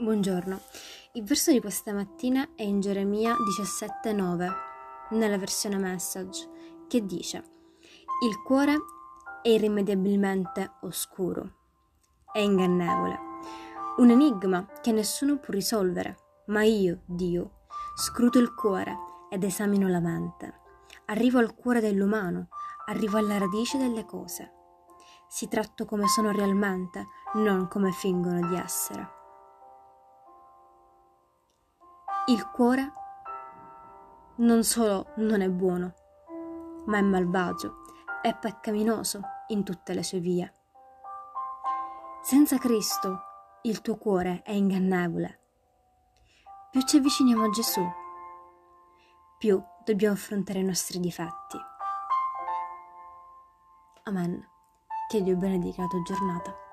Buongiorno, il verso di questa mattina è in Geremia 17,9, nella versione Message, che dice: il cuore è irrimediabilmente oscuro, è ingannevole, un enigma che nessuno può risolvere, ma io, Dio, scruto il cuore ed esamino la mente. Arrivo al cuore dell'umano, arrivo alla radice delle cose. Si tratto come sono realmente, non come fingono di essere. Il cuore non solo non è buono, ma è malvagio, è peccaminoso in tutte le sue vie. Senza Cristo il tuo cuore è ingannevole. Più ci avviciniamo a Gesù, più dobbiamo affrontare i nostri difetti. Amen. Che Dio benedica la tua giornata.